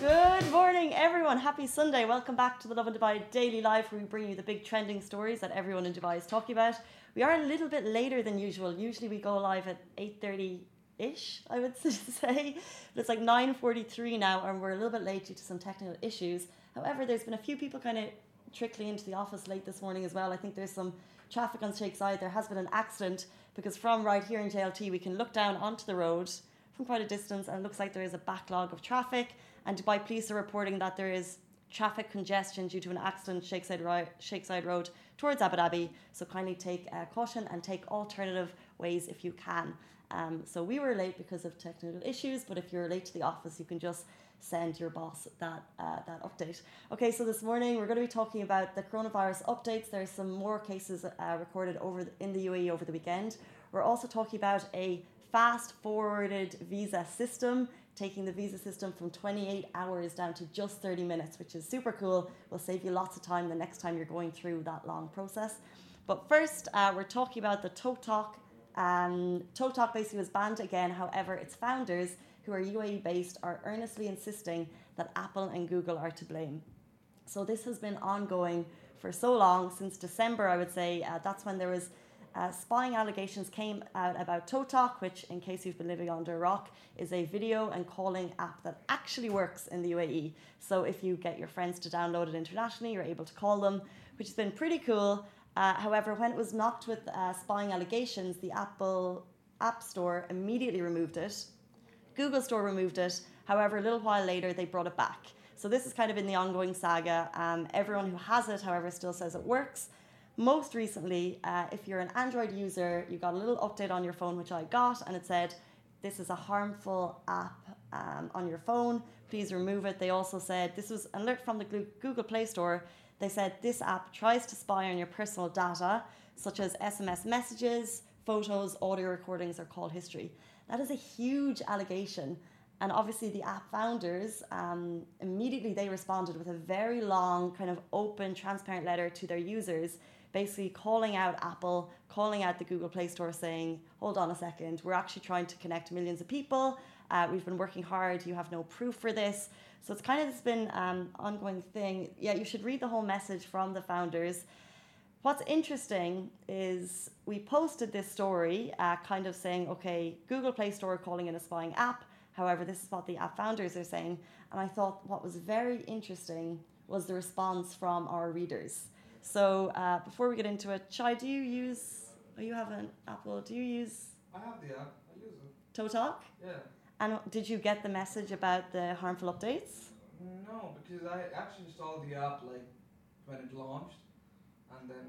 Good morning, everyone. Happy Sunday. Welcome back to the Lovin Dubai Daily Live, where we bring you the big trending stories that everyone in Dubai is talking about. We are a little bit later than usual. Usually we go live at 8:30-ish, I would say. But it's like 9:43 now, and we're a little bit late due to some technical issues. However, there's been a few people kind of trickling into the office late this morning as well. I think there's some traffic on Sheikh Zayed. There has been an accident, because from right here in JLT, we can look down onto the road from quite a distance, and it looks like there is a backlog of traffic. And Dubai police are reporting that there is traffic congestion due to an accident Sheikh Zayed Road towards Abu Dhabi. So kindly take caution and take alternative ways if you can. So we were late because of technical issues, but if you're late to the office, you can just send your boss that update. Okay, so this morning we're going to be talking about the coronavirus updates. There's some more cases recorded in the UAE over the weekend. We're also talking about a fast-forwarded visa system, taking the visa system from 28 hours down to just 30 minutes, which is super cool. Will save you lots of time the next time you're going through that long process. But first, we're talking about the ToTok. ToTok basically was banned again. However, its founders, who are UAE-based, are earnestly insisting that Apple and Google are to blame. So this has been ongoing for so long, since December, I would say. That's when there was spying allegations came out about ToTok, which, in case you've been living under a rock, is a video and calling app that actually works in the UAE. So if you get your friends to download it internationally, you're able to call them, which has been pretty cool. However, when it was knocked with spying allegations, the Apple App Store immediately removed it. Google Store removed it. However, a little while later, they brought it back. So this is kind of in the ongoing saga. Everyone who has it, however, still says it works. Most recently, if you're an Android user, you got a little update on your phone, which I got, and it said, this is a harmful app on your phone. Please remove it. They also said, this was an alert from the Google Play Store. They said, this app tries to spy on your personal data, such as SMS messages, photos, audio recordings, or call history. That is a huge allegation. And obviously the app founders, immediately they responded with a very long, kind of open, transparent letter to their users, basically calling out Apple, calling out the Google Play Store, saying, hold on a second, we're actually trying to connect millions of people. We've been working hard. You have no proof for this. So it's kind of been an ongoing thing. Yeah, you should read the whole message from the founders. What's interesting is we posted this story kind of saying, okay, Google Play Store calling in a spying app. However, this is what the app founders are saying. And I thought what was very interesting was the response from our readers. So before we get into it, Chai, do you use? Oh, you have an Apple. Do you use? I have the app. I use it. ToTok? Yeah. And did you get the message about the harmful updates? No, because I actually installed the app like when it launched, and then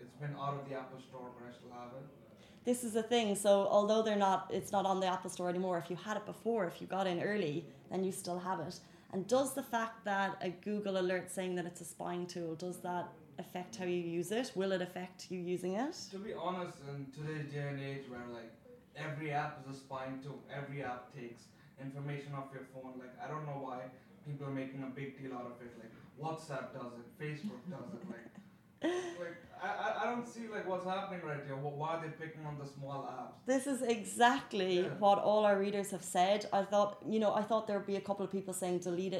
it's been out of the Apple Store, but I still have it. This is the thing. So although it's not on the Apple Store anymore. If you had it before, if you got in early, then you still have it. And does the fact that a Google alert saying that it's a spying tool, does that affect how you use it? Will it affect you using it? To be honest, in today's day and age where like every app is a spying tool, every app takes information off your phone. Like, I don't know why people are making a big deal out of it. Like WhatsApp does it, Facebook does it. I don't see what's happening right here. Why are they picking on the small apps? This is exactly what all our readers have said. I thought there'd be a couple of people saying delete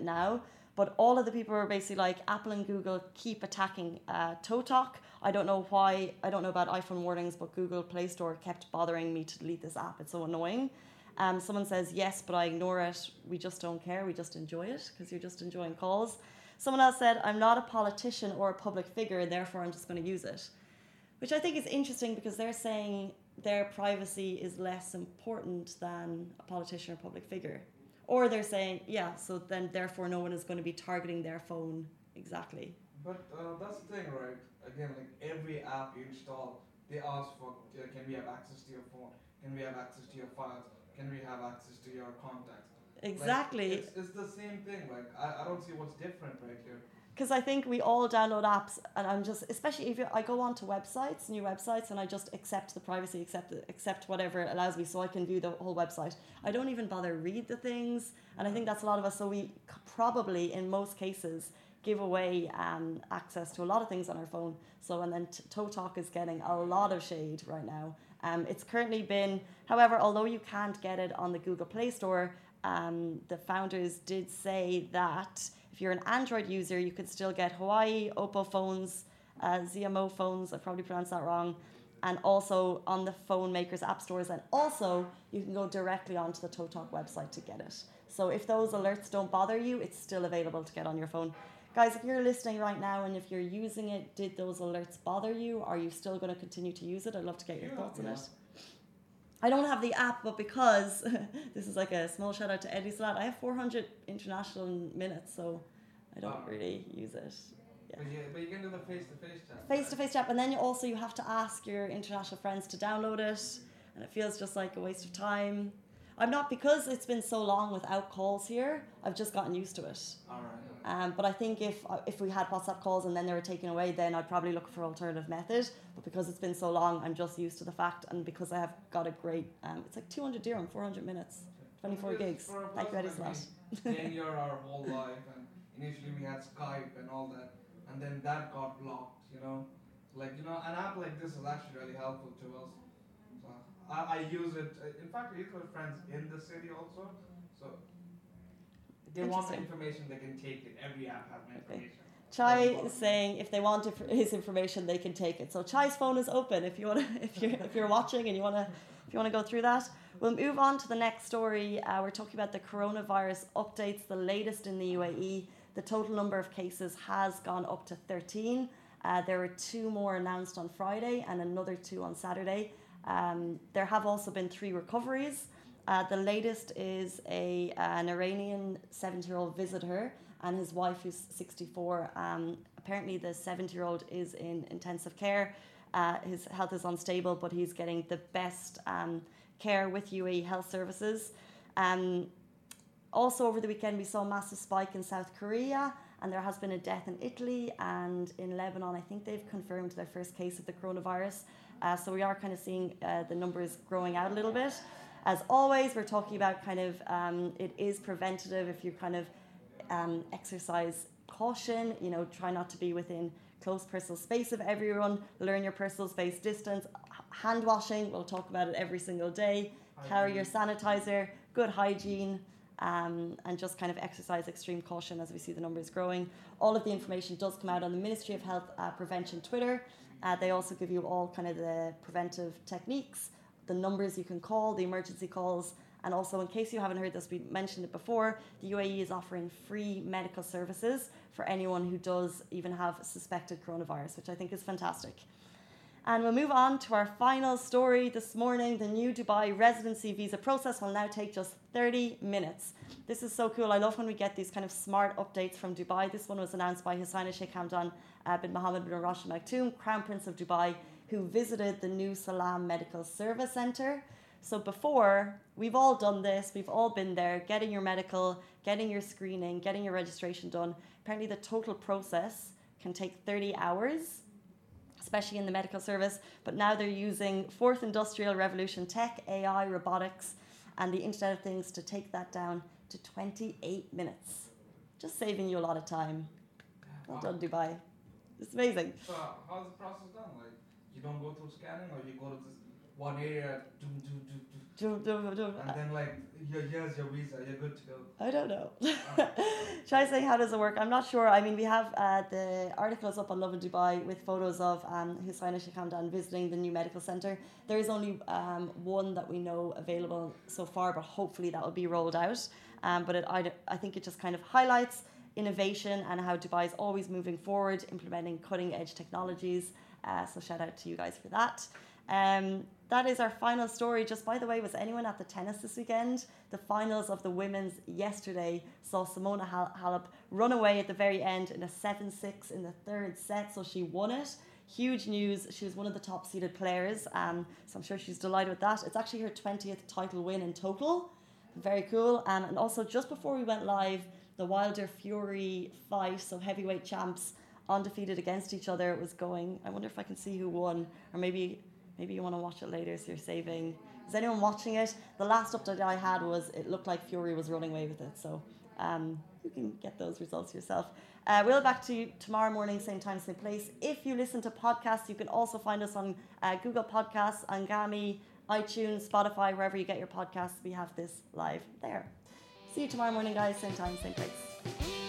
it now, but all of the people were basically like, Apple and Google keep attacking ToTok. I don't know why. I don't know about iPhone warnings, but Google Play Store kept bothering me to delete this app. It's so annoying. Someone says, yes, but I ignore it. We just don't care. We just enjoy it because you're just enjoying calls. Someone else said, I'm not a politician or a public figure, and therefore I'm just going to use it. Which I think is interesting because they're saying their privacy is less important than a politician or public figure. Or they're saying, yeah, so then therefore no one is going to be targeting their phone exactly. But that's the thing, right? Again, every app you install, they ask for, can we have access to your phone? Can we have access to your files? Can we have access to your contacts? Exactly. It's the same thing. I don't see what's different right here. Because I think we all download apps, and I'm just, especially if I go on to websites, new websites, and I just accept the privacy, accept whatever it allows me, so I can view the whole website. I don't even bother read the things, and I think that's a lot of us. So we probably, in most cases, give away access to a lot of things on our phone. So, and then ToTok is getting a lot of shade right now It's currently been, however, although you can't get it on the Google Play Store, the founders did say that if you're an Android user, you can still get Huawei, Oppo phones, ZMO phones, I probably pronounced that wrong, and also on the phone makers' app stores, and also you can go directly onto the ToTok website to get it. So if those alerts don't bother you, it's still available to get on your phone. Guys, if you're listening right now and if you're using it, did those alerts bother you? Are you still going to continue to use it? I'd love to get your thoughts on it. I don't have the app, but because this is like a small shout out to Eddie Salat, I have 400 international minutes, so I don't really use it. Yeah. But you can do the face-to-face chat. Face-to-face chat, and then you have to ask your international friends to download it, and it feels just like a waste of time. Because it's been so long without calls here, I've just gotten used to it. All right. But I think if we had WhatsApp calls and then they were taken away, then I'd probably look for alternative method. But because it's been so long, I'm just used to the fact, and because I have got a great, it's like 200 dirham, 400 minutes, 24 gigs. Thank you, Eddie's lot. Here our whole life, and initially we had Skype and all that, and then that got blocked, an app like this is actually really helpful to us. So I use it, in fact, I use my friends in the city also, so... They want the information, they can take it. Every app has information. Chai is saying if they want his information, they can take it. So Chai's phone is open if you're watching and you want to go through that. We'll move on to the next story. We're talking about the coronavirus updates, the latest in the UAE. The total number of cases has gone up to 13. There were 2 more announced on Friday and another 2 on Saturday. There have also been 3 recoveries. The latest is an Iranian 70-year-old visitor and his wife, who's 64. Apparently, the 70-year-old is in intensive care. His health is unstable, but he's getting the best care with UAE Health Services. Also, over the weekend, we saw a massive spike in South Korea, and there has been a death in Italy and in Lebanon. I think they've confirmed their first case of the coronavirus. So we are kind of seeing the numbers growing out a little bit. As always, we're talking about kind of it is preventative if you kind of exercise caution, try not to be within close personal space of everyone, learn your personal space distance, hand washing, we'll talk about it every single day, carry your sanitizer, good hygiene, and just kind of exercise extreme caution as we see the numbers growing. All of the information does come out on the Ministry of Health Prevention Twitter. They also give you all kind of the preventive techniques, the numbers you can call, the emergency calls, and also in case you haven't heard this, we mentioned it before, the UAE is offering free medical services for anyone who does even have suspected coronavirus, which I think is fantastic. And we'll move on to our final story this morning. The new Dubai residency visa process will now take just 30 minutes. This is so cool. I love when we get these kind of smart updates from Dubai. This one was announced by His Highness Sheikh Hamdan bin Mohammed bin Rashid Al Maktoum, Crown Prince of Dubai, who visited the new Salam Medical Service Center. So before, we've all done this, we've all been there, getting your medical, getting your screening, getting your registration done. Apparently the total process can take 30 hours, especially in the medical service, but now they're using 4th Industrial Revolution tech, AI, robotics, and the Internet of Things to take that down to 28 minutes. Just saving you a lot of time. Well done, Dubai. It's amazing. So how's the process done? You don't go through scanning, or you go to this one area, and then here's your visa, you're good to go. I don't know. Try saying how does it work? I'm not sure. I mean, we have the articles up on Lovin Dubai with photos of His Highness Sheikh Hamdan visiting the new medical center. There is only one that we know available so far, but hopefully that will be rolled out. But I think it just kind of highlights innovation and how Dubai is always moving forward, implementing cutting edge technologies. So shout out to you guys for that. That is our final story. Just by the way, was anyone at the tennis this weekend? The finals of the women's yesterday saw Simona Halep run away at the very end in a 7-6 in the third set. So she won it. Huge news. She was one of the top seeded players. So I'm sure she's delighted with that. It's actually her 20th title win in total. Very cool. And also just before we went live, the Wilder Fury fight, so heavyweight champs, undefeated against each other, it was going. I wonder if I can see who won, or maybe you want to watch it later, so you're saving. Is anyone watching it? The last update I had was it looked like Fury was running away with it. So you can get those results yourself. We'll be back to you tomorrow morning, same time, same place. If you listen to podcasts, you can also find us on Google Podcasts, Angami, iTunes, Spotify, wherever you get your podcasts. We have this live there. See you tomorrow morning, guys. Same time, same place.